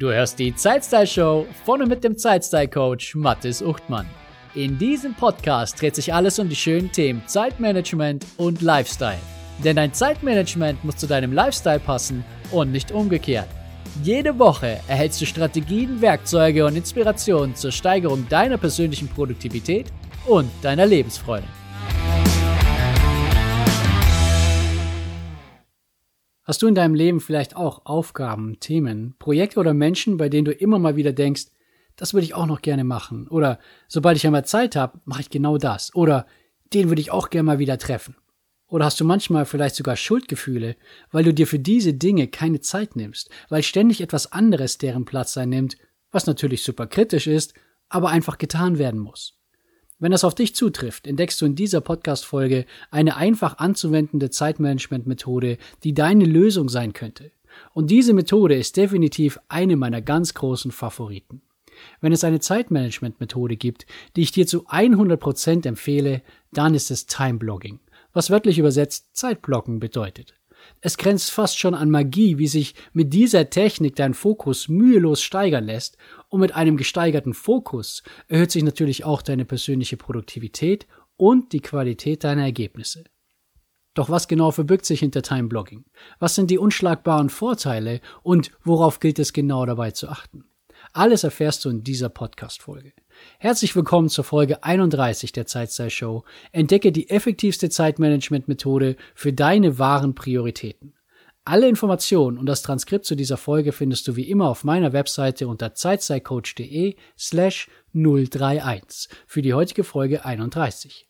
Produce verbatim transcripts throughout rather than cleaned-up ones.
Du hörst die Zeitstyle-Show von und mit dem Zeitstyle-Coach Mattes Uchtmann. In diesem Podcast dreht sich alles um die schönen Themen Zeitmanagement und Lifestyle. Denn dein Zeitmanagement muss zu deinem Lifestyle passen und nicht umgekehrt. Jede Woche erhältst du Strategien, Werkzeuge und Inspirationen zur Steigerung deiner persönlichen Produktivität und deiner Lebensfreude. Hast du in deinem Leben vielleicht auch Aufgaben, Themen, Projekte oder Menschen, bei denen du immer mal wieder denkst, das würde ich auch noch gerne machen, oder sobald ich einmal Zeit habe, mache ich genau das, oder den würde ich auch gerne mal wieder treffen? Oder hast du manchmal vielleicht sogar Schuldgefühle, weil du dir für diese Dinge keine Zeit nimmst, weil ständig etwas anderes deren Platz einnimmt, was natürlich super kritisch ist, aber einfach getan werden muss? Wenn das auf dich zutrifft, entdeckst du in dieser Podcast-Folge eine einfach anzuwendende Zeitmanagement-Methode, die deine Lösung sein könnte. Und diese Methode ist definitiv eine meiner ganz großen Favoriten. Wenn es eine Zeitmanagement-Methode gibt, die ich dir zu hundert Prozent empfehle, dann ist es Time Blocking, was wörtlich übersetzt Zeitblocken bedeutet. Es grenzt fast schon an Magie, wie sich mit dieser Technik dein Fokus mühelos steigern lässt, und mit einem gesteigerten Fokus erhöht sich natürlich auch deine persönliche Produktivität und die Qualität deiner Ergebnisse. Doch was genau verbirgt sich hinter Time Blocking? Was sind die unschlagbaren Vorteile und worauf gilt es genau dabei zu achten? Alles erfährst du in dieser Podcast-Folge. Herzlich willkommen zur Folge einunddreißig der Zeitstyle-Show. Entdecke die effektivste Zeitmanagement-Methode für deine wahren Prioritäten. Alle Informationen und das Transkript zu dieser Folge findest du wie immer auf meiner Webseite unter zeitseilcoach.de slash 031 für die heutige Folge einunddreißig.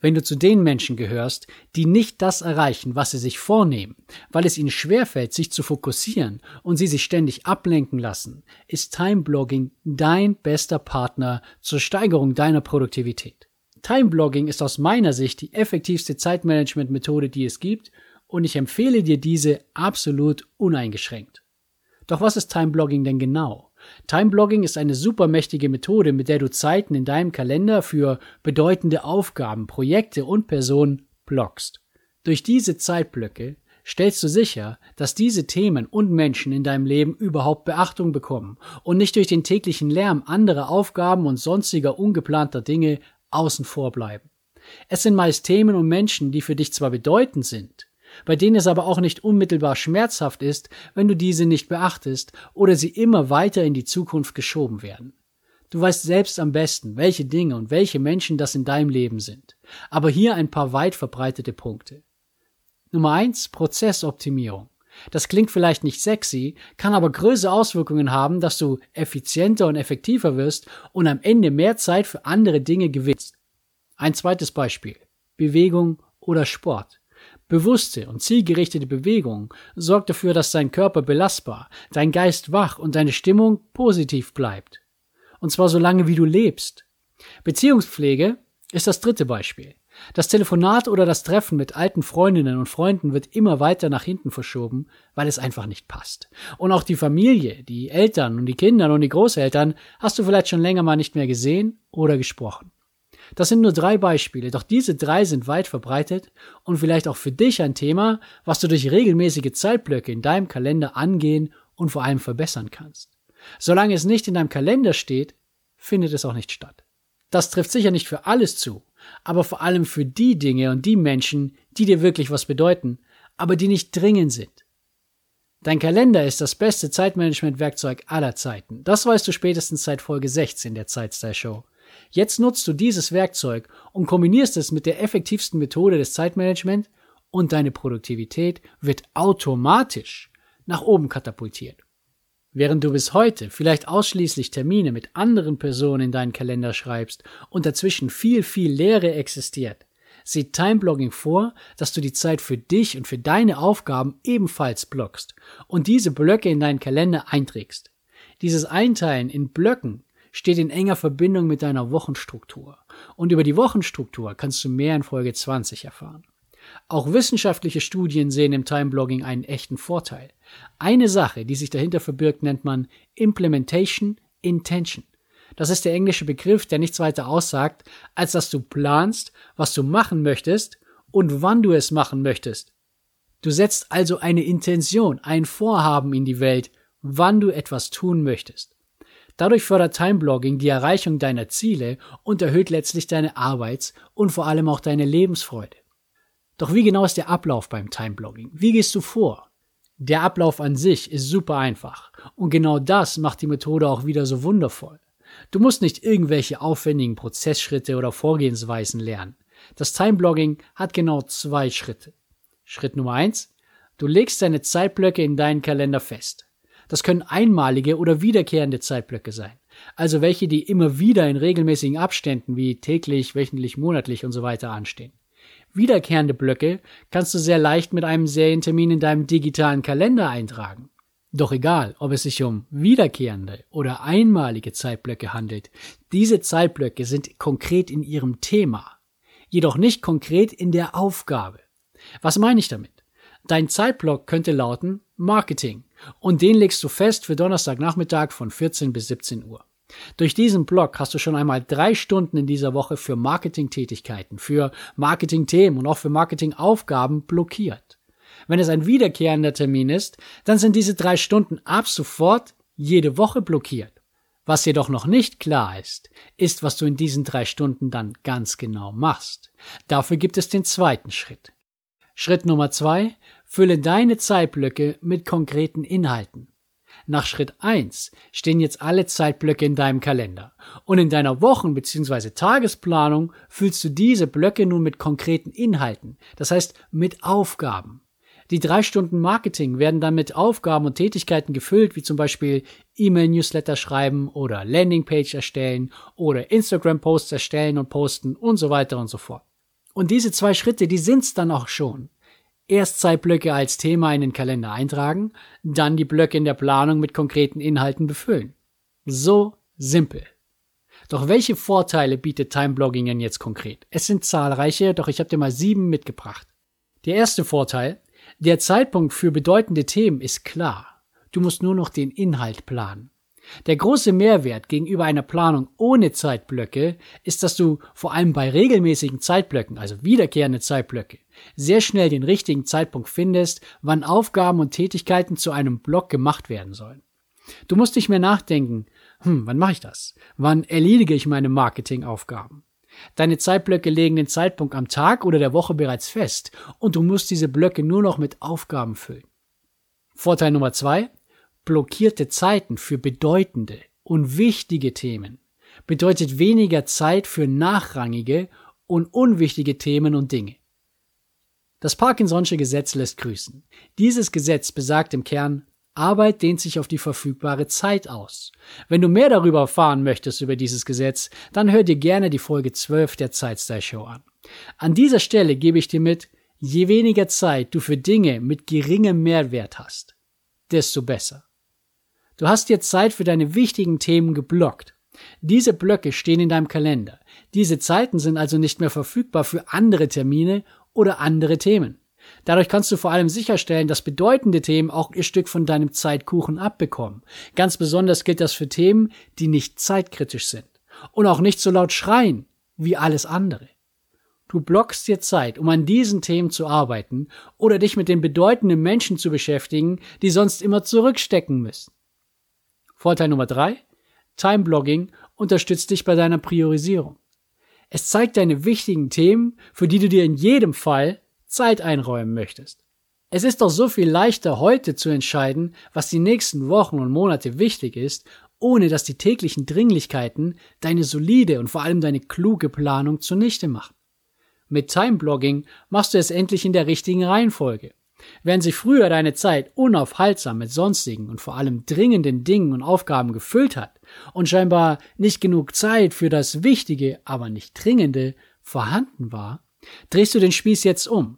Wenn du zu den Menschen gehörst, die nicht das erreichen, was sie sich vornehmen, weil es ihnen schwerfällt, sich zu fokussieren und sie sich ständig ablenken lassen, ist Time-Blogging dein bester Partner zur Steigerung deiner Produktivität. Time-Blogging ist aus meiner Sicht die effektivste Zeitmanagement-Methode, die es gibt, und ich empfehle dir diese absolut uneingeschränkt. Doch was ist Time-Blogging denn genau? Time-Blocking ist eine supermächtige Methode, mit der du Zeiten in deinem Kalender für bedeutende Aufgaben, Projekte und Personen blockst. Durch diese Zeitblöcke stellst du sicher, dass diese Themen und Menschen in deinem Leben überhaupt Beachtung bekommen und nicht durch den täglichen Lärm anderer Aufgaben und sonstiger ungeplanter Dinge außen vor bleiben. Es sind meist Themen und Menschen, die für dich zwar bedeutend sind, bei denen es aber auch nicht unmittelbar schmerzhaft ist, wenn du diese nicht beachtest oder sie immer weiter in die Zukunft geschoben werden. Du weißt selbst am besten, welche Dinge und welche Menschen das in deinem Leben sind. Aber hier ein paar weit verbreitete Punkte. Nummer eins, Prozessoptimierung. Das klingt vielleicht nicht sexy, kann aber größere Auswirkungen haben, dass du effizienter und effektiver wirst und am Ende mehr Zeit für andere Dinge gewinnst. Ein zweites Beispiel, Bewegung oder Sport. Bewusste und zielgerichtete Bewegung sorgt dafür, dass dein Körper belastbar, dein Geist wach und deine Stimmung positiv bleibt. Und zwar so lange, wie du lebst. Beziehungspflege ist das dritte Beispiel. Das Telefonat oder das Treffen mit alten Freundinnen und Freunden wird immer weiter nach hinten verschoben, weil es einfach nicht passt. Und auch die Familie, die Eltern und die Kinder und die Großeltern hast du vielleicht schon länger mal nicht mehr gesehen oder gesprochen. Das sind nur drei Beispiele, doch diese drei sind weit verbreitet und vielleicht auch für dich ein Thema, was du durch regelmäßige Zeitblöcke in deinem Kalender angehen und vor allem verbessern kannst. Solange es nicht in deinem Kalender steht, findet es auch nicht statt. Das trifft sicher nicht für alles zu, aber vor allem für die Dinge und die Menschen, die dir wirklich was bedeuten, aber die nicht dringend sind. Dein Kalender ist das beste Zeitmanagement-Werkzeug aller Zeiten. Das weißt du spätestens seit Folge sechzehn der Zeitstyle-Show. Jetzt nutzt du dieses Werkzeug und kombinierst es mit der effektivsten Methode des Zeitmanagement und deine Produktivität wird automatisch nach oben katapultiert. Während du bis heute vielleicht ausschließlich Termine mit anderen Personen in deinen Kalender schreibst und dazwischen viel, viel Leere existiert, sieht Time-Blocking vor, dass du die Zeit für dich und für deine Aufgaben ebenfalls blockst und diese Blöcke in deinen Kalender einträgst. Dieses Einteilen in Blöcken steht in enger Verbindung mit deiner Wochenstruktur. Und über die Wochenstruktur kannst du mehr in Folge zwanzig erfahren. Auch wissenschaftliche Studien sehen im Time-Blocking einen echten Vorteil. Eine Sache, die sich dahinter verbirgt, nennt man Implementation Intention. Das ist der englische Begriff, der nichts weiter aussagt, als dass du planst, was du machen möchtest und wann du es machen möchtest. Du setzt also eine Intention, ein Vorhaben in die Welt wann du etwas tun möchtest. Dadurch fördert Time-Blocking die Erreichung deiner Ziele und erhöht letztlich deine Arbeits- und vor allem auch deine Lebensfreude. Doch wie genau ist der Ablauf beim Time-Blocking? Wie gehst du vor? Der Ablauf an sich ist super einfach und genau das macht die Methode auch wieder so wundervoll. Du musst nicht irgendwelche aufwendigen Prozessschritte oder Vorgehensweisen lernen. Das Time-Blocking hat genau zwei Schritte. Schritt Nummer eins: Du legst deine Zeitblöcke in deinen Kalender fest. Das können einmalige oder wiederkehrende Zeitblöcke sein, also welche, die immer wieder in regelmäßigen Abständen wie täglich, wöchentlich, monatlich und so weiter anstehen. Wiederkehrende Blöcke kannst du sehr leicht mit einem Serientermin in deinem digitalen Kalender eintragen. Doch egal, ob es sich um wiederkehrende oder einmalige Zeitblöcke handelt, diese Zeitblöcke sind konkret in ihrem Thema, jedoch nicht konkret in der Aufgabe. Was meine ich damit? Dein Zeitblock könnte lauten Marketing und den legst du fest für Donnerstagnachmittag von vierzehn bis siebzehn Uhr. Durch diesen Block hast du schon einmal drei Stunden in dieser Woche für Marketingtätigkeiten, für Marketingthemen und auch für Marketingaufgaben blockiert. Wenn es ein wiederkehrender Termin ist, dann sind diese drei Stunden ab sofort jede Woche blockiert. Was jedoch noch nicht klar ist, ist, was du in diesen drei Stunden dann ganz genau machst. Dafür gibt es den zweiten Schritt. Schritt Nummer zwei: Fülle deine Zeitblöcke mit konkreten Inhalten. Nach Schritt eins stehen jetzt alle Zeitblöcke in deinem Kalender und in deiner Wochen- bzw. Tagesplanung füllst du diese Blöcke nun mit konkreten Inhalten, das heißt mit Aufgaben. Die drei Stunden Marketing werden dann mit Aufgaben und Tätigkeiten gefüllt, wie zum Beispiel E-Mail-Newsletter schreiben oder Landingpage erstellen oder Instagram-Posts erstellen und posten und so weiter und so fort. Und diese zwei Schritte, die sind's dann auch schon. Erst Zeitblöcke als Thema in den Kalender eintragen, dann die Blöcke in der Planung mit konkreten Inhalten befüllen. So simpel. Doch welche Vorteile bietet Time-Blocking denn jetzt konkret? Es sind zahlreiche, doch ich habe dir mal sieben mitgebracht. Der erste Vorteil: Der Zeitpunkt für bedeutende Themen ist klar. Du musst nur noch den Inhalt planen. Der große Mehrwert gegenüber einer Planung ohne Zeitblöcke ist, dass du vor allem bei regelmäßigen Zeitblöcken, also wiederkehrende Zeitblöcke, sehr schnell den richtigen Zeitpunkt findest, wann Aufgaben und Tätigkeiten zu einem Block gemacht werden sollen. Du musst nicht mehr nachdenken, hm, wann mache ich das? Wann erledige ich meine Marketingaufgaben? Deine Zeitblöcke legen den Zeitpunkt am Tag oder der Woche bereits fest und du musst diese Blöcke nur noch mit Aufgaben füllen. Vorteil Nummer zwei: Blockierte Zeiten für bedeutende und wichtige Themen bedeutet weniger Zeit für nachrangige und unwichtige Themen und Dinge. Das Parkinsonsche Gesetz lässt grüßen. Dieses Gesetz besagt im Kern: Arbeit dehnt sich auf die verfügbare Zeit aus. Wenn du mehr darüber erfahren möchtest, über dieses Gesetz, dann hör dir gerne die Folge zwölf der Zeitstyle-Show an. An dieser Stelle gebe ich dir mit: Je weniger Zeit du für Dinge mit geringem Mehrwert hast, desto besser. Du hast dir Zeit für deine wichtigen Themen geblockt. Diese Blöcke stehen in deinem Kalender. Diese Zeiten sind also nicht mehr verfügbar für andere Termine oder andere Themen. Dadurch kannst du vor allem sicherstellen, dass bedeutende Themen auch ihr Stück von deinem Zeitkuchen abbekommen. Ganz besonders gilt das für Themen, die nicht zeitkritisch sind und auch nicht so laut schreien wie alles andere. Du blockst dir Zeit, um an diesen Themen zu arbeiten oder dich mit den bedeutenden Menschen zu beschäftigen, die sonst immer zurückstecken müssen. Vorteil Nummer drei: Time-Blocking unterstützt dich bei deiner Priorisierung. Es zeigt deine wichtigen Themen, für die du dir in jedem Fall Zeit einräumen möchtest. Es ist doch so viel leichter, heute zu entscheiden, was die nächsten Wochen und Monate wichtig ist, ohne dass die täglichen Dringlichkeiten deine solide und vor allem deine kluge Planung zunichte machen. Mit Time-Blocking machst du es endlich in der richtigen Reihenfolge. Während sich früher deine Zeit unaufhaltsam mit sonstigen und vor allem dringenden Dingen und Aufgaben gefüllt hat und scheinbar nicht genug Zeit für das Wichtige, aber nicht Dringende vorhanden war, drehst du den Spieß jetzt um.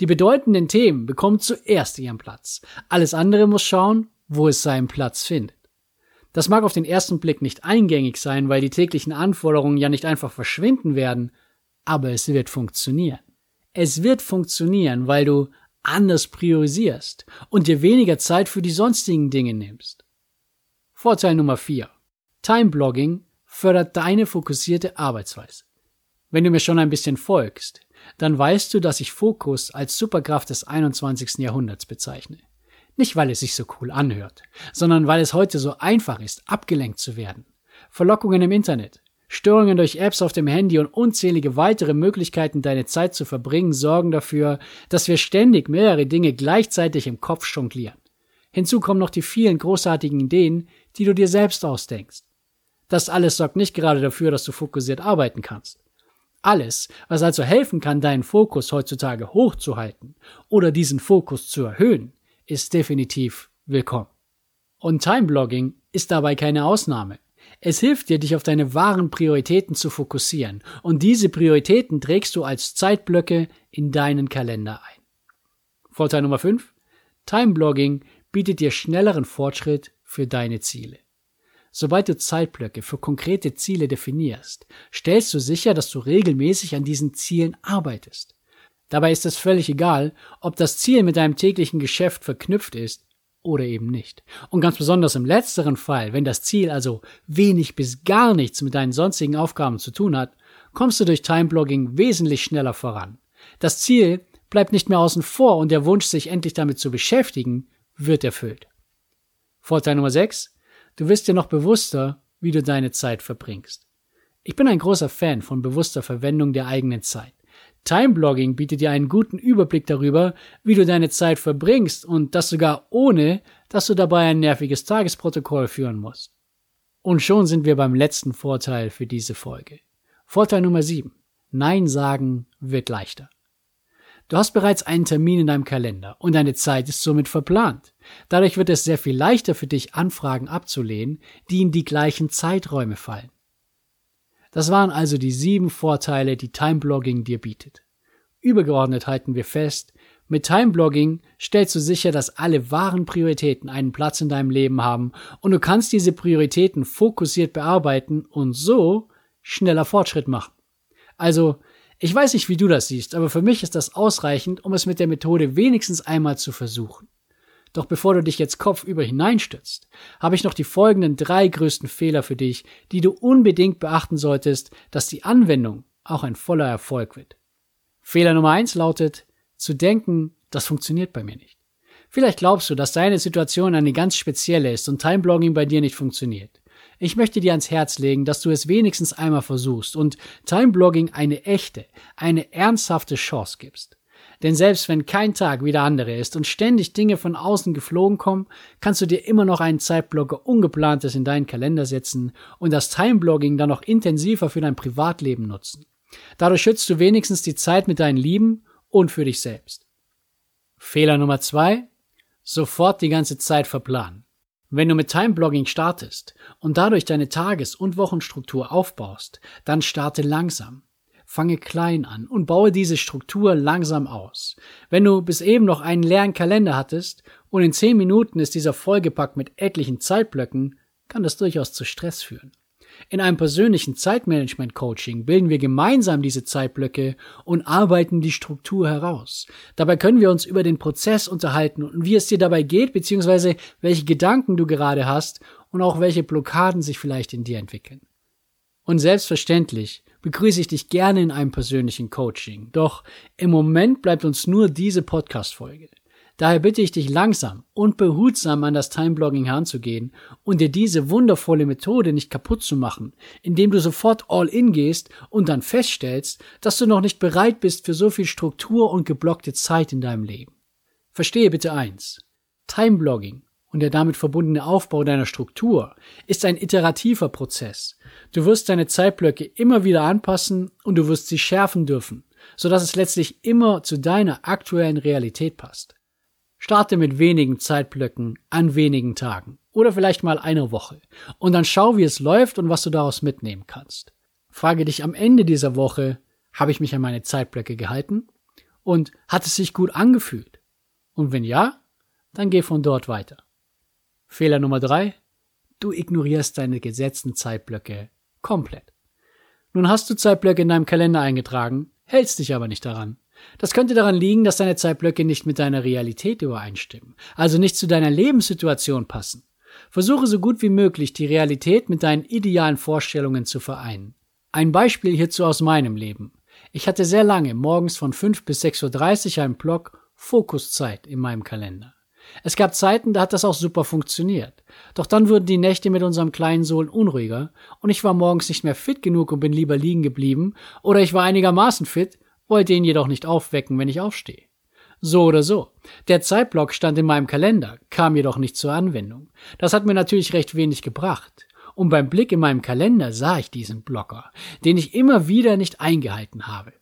Die bedeutenden Themen bekommen zuerst ihren Platz. Alles andere muss schauen, wo es seinen Platz findet. Das mag auf den ersten Blick nicht eingängig sein, weil die täglichen Anforderungen ja nicht einfach verschwinden werden, aber es wird funktionieren. Es wird funktionieren, weil du anders priorisierst und dir weniger Zeit für die sonstigen Dinge nimmst. Vorteil Nummer vier: Time-Blocking fördert deine fokussierte Arbeitsweise. Wenn du mir schon ein bisschen folgst, dann weißt du, dass ich Fokus als Superkraft des einundzwanzigsten Jahrhunderts bezeichne. Nicht, weil es sich so cool anhört, sondern weil es heute so einfach ist, abgelenkt zu werden. Verlockungen im Internet, Störungen durch Apps auf dem Handy und unzählige weitere Möglichkeiten, deine Zeit zu verbringen, sorgen dafür, dass wir ständig mehrere Dinge gleichzeitig im Kopf jonglieren. Hinzu kommen noch die vielen großartigen Ideen, die du dir selbst ausdenkst. Das alles sorgt nicht gerade dafür, dass du fokussiert arbeiten kannst. Alles, was also helfen kann, deinen Fokus heutzutage hochzuhalten oder diesen Fokus zu erhöhen, ist definitiv willkommen. Und Time Blocking ist dabei keine Ausnahme. Es hilft dir, dich auf deine wahren Prioritäten zu fokussieren, und diese Prioritäten trägst du als Zeitblöcke in deinen Kalender ein. Vorteil Nummer fünf: Time Blocking bietet dir schnelleren Fortschritt für deine Ziele. Sobald du Zeitblöcke für konkrete Ziele definierst, stellst du sicher, dass du regelmäßig an diesen Zielen arbeitest. Dabei ist es völlig egal, ob das Ziel mit deinem täglichen Geschäft verknüpft ist oder eben nicht. Und ganz besonders im letzteren Fall, wenn das Ziel also wenig bis gar nichts mit deinen sonstigen Aufgaben zu tun hat, kommst du durch Time-Blocking wesentlich schneller voran. Das Ziel bleibt nicht mehr außen vor und der Wunsch, sich endlich damit zu beschäftigen, wird erfüllt. Vorteil Nummer sechs: Du wirst dir noch bewusster, wie du deine Zeit verbringst. Ich bin ein großer Fan von bewusster Verwendung der eigenen Zeit. Time-Blocking bietet dir einen guten Überblick darüber, wie du deine Zeit verbringst, und das sogar ohne, dass du dabei ein nerviges Tagesprotokoll führen musst. Und schon sind wir beim letzten Vorteil für diese Folge. Vorteil Nummer sieben: Nein sagen wird leichter. Du hast bereits einen Termin in deinem Kalender und deine Zeit ist somit verplant. Dadurch wird es sehr viel leichter für dich, Anfragen abzulehnen, die in die gleichen Zeiträume fallen. Das waren also die sieben Vorteile, die Time-Blocking dir bietet. Übergeordnet halten wir fest: Mit Time-Blocking stellst du sicher, dass alle wahren Prioritäten einen Platz in deinem Leben haben und du kannst diese Prioritäten fokussiert bearbeiten und so schneller Fortschritt machen. Also, ich weiß nicht, wie du das siehst, aber für mich ist das ausreichend, um es mit der Methode wenigstens einmal zu versuchen. Doch bevor du dich jetzt kopfüber hineinstürzt, habe ich noch die folgenden drei größten Fehler für dich, die du unbedingt beachten solltest, dass die Anwendung auch ein voller Erfolg wird. Fehler Nummer eins lautet, zu denken, das funktioniert bei mir nicht. Vielleicht glaubst du, dass deine Situation eine ganz spezielle ist und Time-Blocking bei dir nicht funktioniert. Ich möchte dir ans Herz legen, dass du es wenigstens einmal versuchst und Time-Blocking eine echte, eine ernsthafte Chance gibst. Denn selbst wenn kein Tag wie der andere ist und ständig Dinge von außen geflogen kommen, kannst du dir immer noch einen Zeitblocker Ungeplantes in deinen Kalender setzen und das Time-Blocking dann noch intensiver für dein Privatleben nutzen. Dadurch schützt du wenigstens die Zeit mit deinen Lieben und für dich selbst. Fehler Nummer zwei: Sofort die ganze Zeit verplanen. Wenn du mit Time-Blocking startest und dadurch deine Tages- und Wochenstruktur aufbaust, dann starte langsam. Fange klein an und baue diese Struktur langsam aus. Wenn du bis eben noch einen leeren Kalender hattest und in zehn Minuten ist dieser vollgepackt mit etlichen Zeitblöcken, kann das durchaus zu Stress führen. In einem persönlichen Zeitmanagement-Coaching bilden wir gemeinsam diese Zeitblöcke und arbeiten die Struktur heraus. Dabei können wir uns über den Prozess unterhalten und wie es dir dabei geht, beziehungsweise welche Gedanken du gerade hast und auch welche Blockaden sich vielleicht in dir entwickeln. Und selbstverständlich begrüße ich dich gerne in einem persönlichen Coaching, doch im Moment bleibt uns nur diese Podcast-Folge. Daher bitte ich dich, langsam und behutsam an das Time-Blocking heranzugehen und dir diese wundervolle Methode nicht kaputt zu machen, indem du sofort all-in gehst und dann feststellst, dass du noch nicht bereit bist für so viel Struktur und geblockte Zeit in deinem Leben. Verstehe bitte eins: Time-Blocking und der damit verbundene Aufbau deiner Struktur ist ein iterativer Prozess. Du wirst deine Zeitblöcke immer wieder anpassen und du wirst sie schärfen dürfen, sodass es letztlich immer zu deiner aktuellen Realität passt. Starte mit wenigen Zeitblöcken an wenigen Tagen oder vielleicht mal einer Woche und dann schau, wie es läuft und was du daraus mitnehmen kannst. Frage dich am Ende dieser Woche: Habe ich mich an meine Zeitblöcke gehalten? Und hat es sich gut angefühlt? Und wenn ja, dann geh von dort weiter. Fehler Nummer drei: Du ignorierst deine gesetzten Zeitblöcke komplett. Nun hast du Zeitblöcke in deinem Kalender eingetragen, hältst dich aber nicht daran. Das könnte daran liegen, dass deine Zeitblöcke nicht mit deiner Realität übereinstimmen, also nicht zu deiner Lebenssituation passen. Versuche so gut wie möglich, die Realität mit deinen idealen Vorstellungen zu vereinen. Ein Beispiel hierzu aus meinem Leben. Ich hatte sehr lange morgens von fünf bis sechs Uhr dreißig einen Block Fokuszeit in meinem Kalender. Es gab Zeiten, da hat das auch super funktioniert. Doch dann wurden die Nächte mit unserem kleinen Sohn unruhiger und ich war morgens nicht mehr fit genug und bin lieber liegen geblieben, oder ich war einigermaßen fit, wollte ihn jedoch nicht aufwecken, wenn ich aufstehe. So oder so. Der Zeitblock stand in meinem Kalender, kam jedoch nicht zur Anwendung. Das hat mir natürlich recht wenig gebracht. Und beim Blick in meinem Kalender sah ich diesen Blocker, den ich immer wieder nicht eingehalten habe.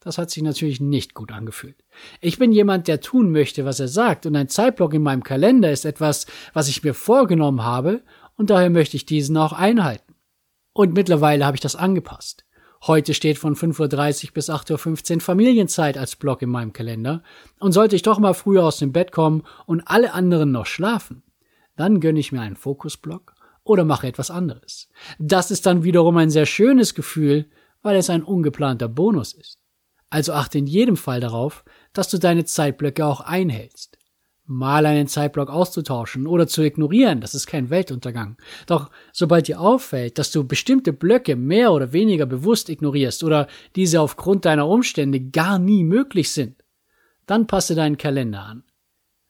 Das hat sich natürlich nicht gut angefühlt. Ich bin jemand, der tun möchte, was er sagt, und ein Zeitblock in meinem Kalender ist etwas, was ich mir vorgenommen habe, und daher möchte ich diesen auch einhalten. Und mittlerweile habe ich das angepasst. Heute steht von fünf Uhr dreißig bis acht Uhr fünfzehn Familienzeit als Block in meinem Kalender, und sollte ich doch mal früher aus dem Bett kommen und alle anderen noch schlafen, dann gönne ich mir einen Fokusblock oder mache etwas anderes. Das ist dann wiederum ein sehr schönes Gefühl, weil es ein ungeplanter Bonus ist. Also achte in jedem Fall darauf, dass du deine Zeitblöcke auch einhältst. Mal einen Zeitblock auszutauschen oder zu ignorieren, das ist kein Weltuntergang. Doch sobald dir auffällt, dass du bestimmte Blöcke mehr oder weniger bewusst ignorierst oder diese aufgrund deiner Umstände gar nie möglich sind, dann passe deinen Kalender an.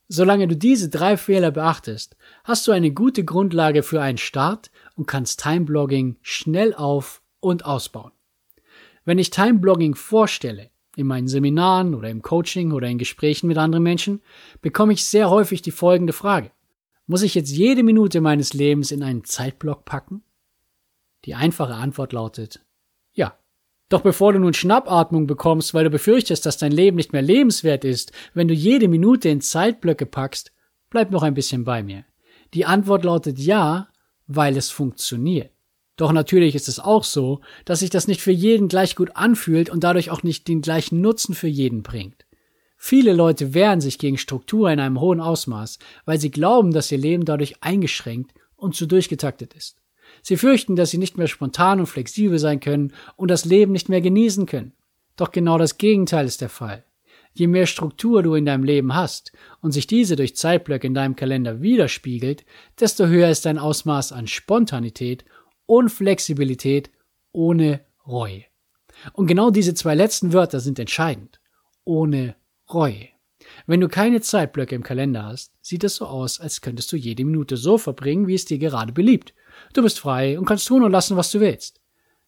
Solange du diese drei Fehler beachtest, hast du eine gute Grundlage für einen Start und kannst Time-Blocking schnell auf- und ausbauen. Wenn ich Time-Blocking vorstelle, in meinen Seminaren oder im Coaching oder in Gesprächen mit anderen Menschen, bekomme ich sehr häufig die folgende Frage: Muss ich jetzt jede Minute meines Lebens in einen Zeitblock packen? Die einfache Antwort lautet: Ja. Doch bevor du nun Schnappatmung bekommst, weil du befürchtest, dass dein Leben nicht mehr lebenswert ist, wenn du jede Minute in Zeitblöcke packst, bleib noch ein bisschen bei mir. Die Antwort lautet ja, weil es funktioniert. Doch natürlich ist es auch so, dass sich das nicht für jeden gleich gut anfühlt und dadurch auch nicht den gleichen Nutzen für jeden bringt. Viele Leute wehren sich gegen Struktur in einem hohen Ausmaß, weil sie glauben, dass ihr Leben dadurch eingeschränkt und zu durchgetaktet ist. Sie fürchten, dass sie nicht mehr spontan und flexibel sein können und das Leben nicht mehr genießen können. Doch genau das Gegenteil ist der Fall. Je mehr Struktur du in deinem Leben hast und sich diese durch Zeitblöcke in deinem Kalender widerspiegelt, desto höher ist dein Ausmaß an Spontanität und Flexibilität ohne Reue. Und genau diese zwei letzten Wörter sind entscheidend. Ohne Reue. Wenn du keine Zeitblöcke im Kalender hast, sieht es so aus, als könntest du jede Minute so verbringen, wie es dir gerade beliebt. Du bist frei und kannst tun und lassen, was du willst.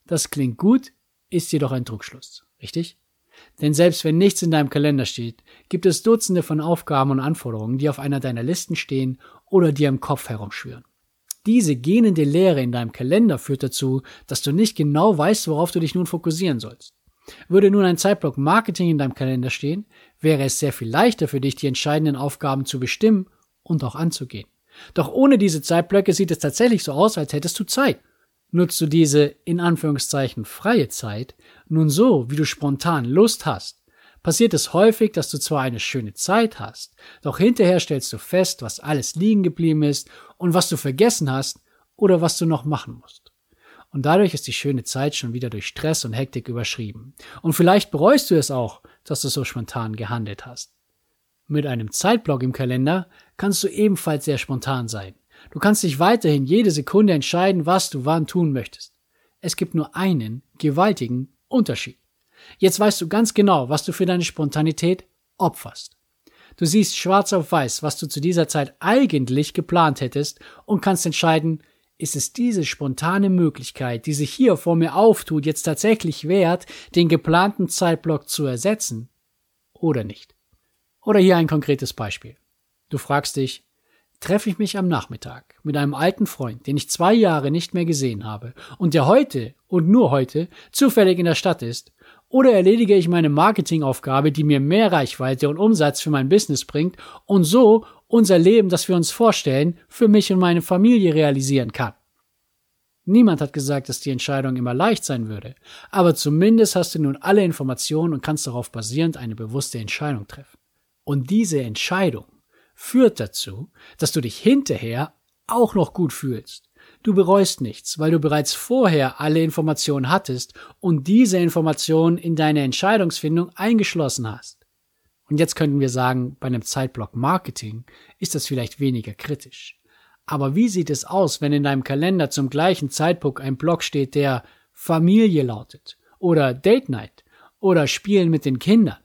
Das klingt gut, ist jedoch ein Trugschluss, richtig? Denn selbst wenn nichts in deinem Kalender steht, gibt es Dutzende von Aufgaben und Anforderungen, die auf einer deiner Listen stehen oder dir im Kopf herumschwirren. Diese gähnende Leere in deinem Kalender führt dazu, dass du nicht genau weißt, worauf du dich nun fokussieren sollst. Würde nun ein Zeitblock Marketing in deinem Kalender stehen, wäre es sehr viel leichter für dich, die entscheidenden Aufgaben zu bestimmen und auch anzugehen. Doch ohne diese Zeitblöcke sieht es tatsächlich so aus, als hättest du Zeit. Nutzt du diese, in Anführungszeichen, freie Zeit nun so, wie du spontan Lust hast, passiert es häufig, dass du zwar eine schöne Zeit hast, doch hinterher stellst du fest, was alles liegen geblieben ist und was du vergessen hast oder was du noch machen musst. Und dadurch ist die schöne Zeit schon wieder durch Stress und Hektik überschrieben. Und vielleicht bereust du es auch, dass du so spontan gehandelt hast. Mit einem Zeitblock im Kalender kannst du ebenfalls sehr spontan sein. Du kannst dich weiterhin jede Sekunde entscheiden, was du wann tun möchtest. Es gibt nur einen gewaltigen Unterschied. Jetzt weißt du ganz genau, was du für deine Spontanität opferst. Du siehst schwarz auf weiß, was du zu dieser Zeit eigentlich geplant hättest und kannst entscheiden, ist es diese spontane Möglichkeit, die sich hier vor mir auftut, jetzt tatsächlich wert, den geplanten Zeitblock zu ersetzen oder nicht. Oder hier ein konkretes Beispiel. Du fragst dich, treffe ich mich am Nachmittag mit einem alten Freund, den ich zwei Jahre nicht mehr gesehen habe und der heute und nur heute zufällig in der Stadt ist, oder erledige ich meine Marketingaufgabe, die mir mehr Reichweite und Umsatz für mein Business bringt und so unser Leben, das wir uns vorstellen, für mich und meine Familie realisieren kann? Niemand hat gesagt, dass die Entscheidung immer leicht sein würde, aber zumindest hast du nun alle Informationen und kannst darauf basierend eine bewusste Entscheidung treffen. Und diese Entscheidung führt dazu, dass du dich hinterher auch noch gut fühlst. Du bereust nichts, weil du bereits vorher alle Informationen hattest und diese Informationen in deine Entscheidungsfindung eingeschlossen hast. Und jetzt könnten wir sagen, bei einem Zeitblock Marketing ist das vielleicht weniger kritisch. Aber wie sieht es aus, wenn in deinem Kalender zum gleichen Zeitpunkt ein Block steht, der Familie lautet oder Date Night oder Spielen mit den Kindern?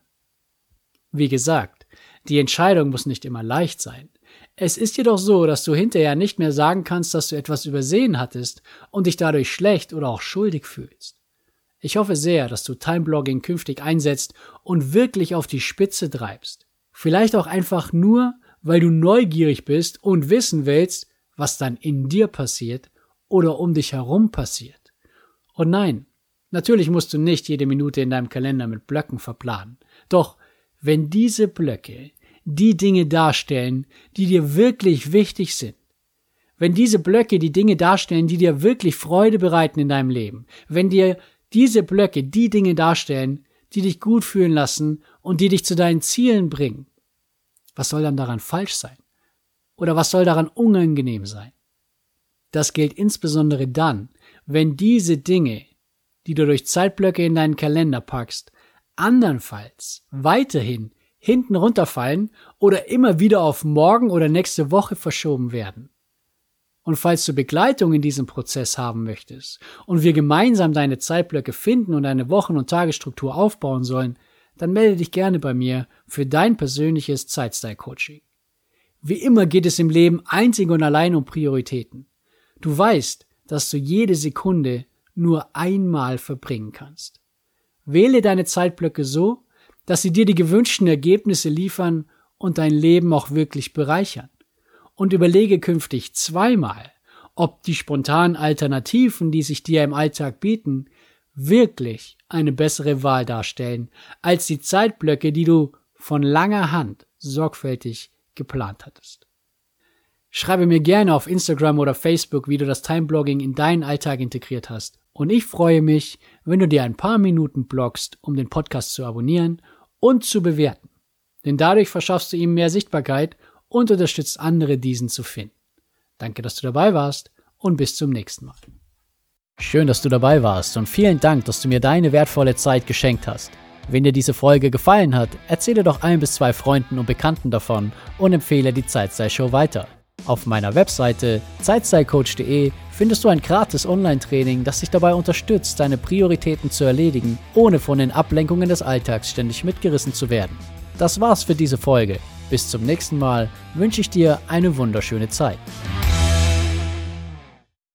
Wie gesagt, die Entscheidung muss nicht immer leicht sein. Es ist jedoch so, dass du hinterher nicht mehr sagen kannst, dass du etwas übersehen hattest und dich dadurch schlecht oder auch schuldig fühlst. Ich hoffe sehr, dass du Time-Blocking künftig einsetzt und wirklich auf die Spitze treibst. Vielleicht auch einfach nur, weil du neugierig bist und wissen willst, was dann in dir passiert oder um dich herum passiert. Und nein, natürlich musst du nicht jede Minute in deinem Kalender mit Blöcken verplanen. Doch wenn diese Blöcke die Dinge darstellen, die dir wirklich wichtig sind, wenn diese Blöcke die Dinge darstellen, die dir wirklich Freude bereiten in deinem Leben, wenn dir diese Blöcke die Dinge darstellen, die dich gut fühlen lassen und die dich zu deinen Zielen bringen, was soll dann daran falsch sein? Oder was soll daran unangenehm sein? Das gilt insbesondere dann, wenn diese Dinge, die du durch Zeitblöcke in deinen Kalender packst, andernfalls weiterhin hinten runterfallen oder immer wieder auf morgen oder nächste Woche verschoben werden. Und falls du Begleitung in diesem Prozess haben möchtest und wir gemeinsam deine Zeitblöcke finden und eine Wochen- und Tagesstruktur aufbauen sollen, dann melde dich gerne bei mir für dein persönliches Zeitstyle-Coaching. Wie immer geht es im Leben einzig und allein um Prioritäten. Du weißt, dass du jede Sekunde nur einmal verbringen kannst. Wähle deine Zeitblöcke so, dass sie dir die gewünschten Ergebnisse liefern und dein Leben auch wirklich bereichern. Und überlege künftig zweimal, ob die spontanen Alternativen, die sich dir im Alltag bieten, wirklich eine bessere Wahl darstellen als die Zeitblöcke, die du von langer Hand sorgfältig geplant hattest. Schreibe mir gerne auf Instagram oder Facebook, wie du das Time-Blogging in deinen Alltag integriert hast. Und ich freue mich, wenn du dir ein paar Minuten bloggst, um den Podcast zu abonnieren und zu bewerten. Denn dadurch verschaffst du ihm mehr Sichtbarkeit und unterstützt andere, diesen zu finden. Danke, dass du dabei warst und bis zum nächsten Mal. Schön, dass du dabei warst und vielen Dank, dass du mir deine wertvolle Zeit geschenkt hast. Wenn dir diese Folge gefallen hat, erzähle doch ein bis zwei Freunden und Bekannten davon und empfehle die Zeitstyle-Show weiter. Auf meiner Webseite zeitseilcoach punkt de findest du ein gratis Online-Training, das dich dabei unterstützt, deine Prioritäten zu erledigen, ohne von den Ablenkungen des Alltags ständig mitgerissen zu werden. Das war's für diese Folge. Bis zum nächsten Mal wünsche ich dir eine wunderschöne Zeit.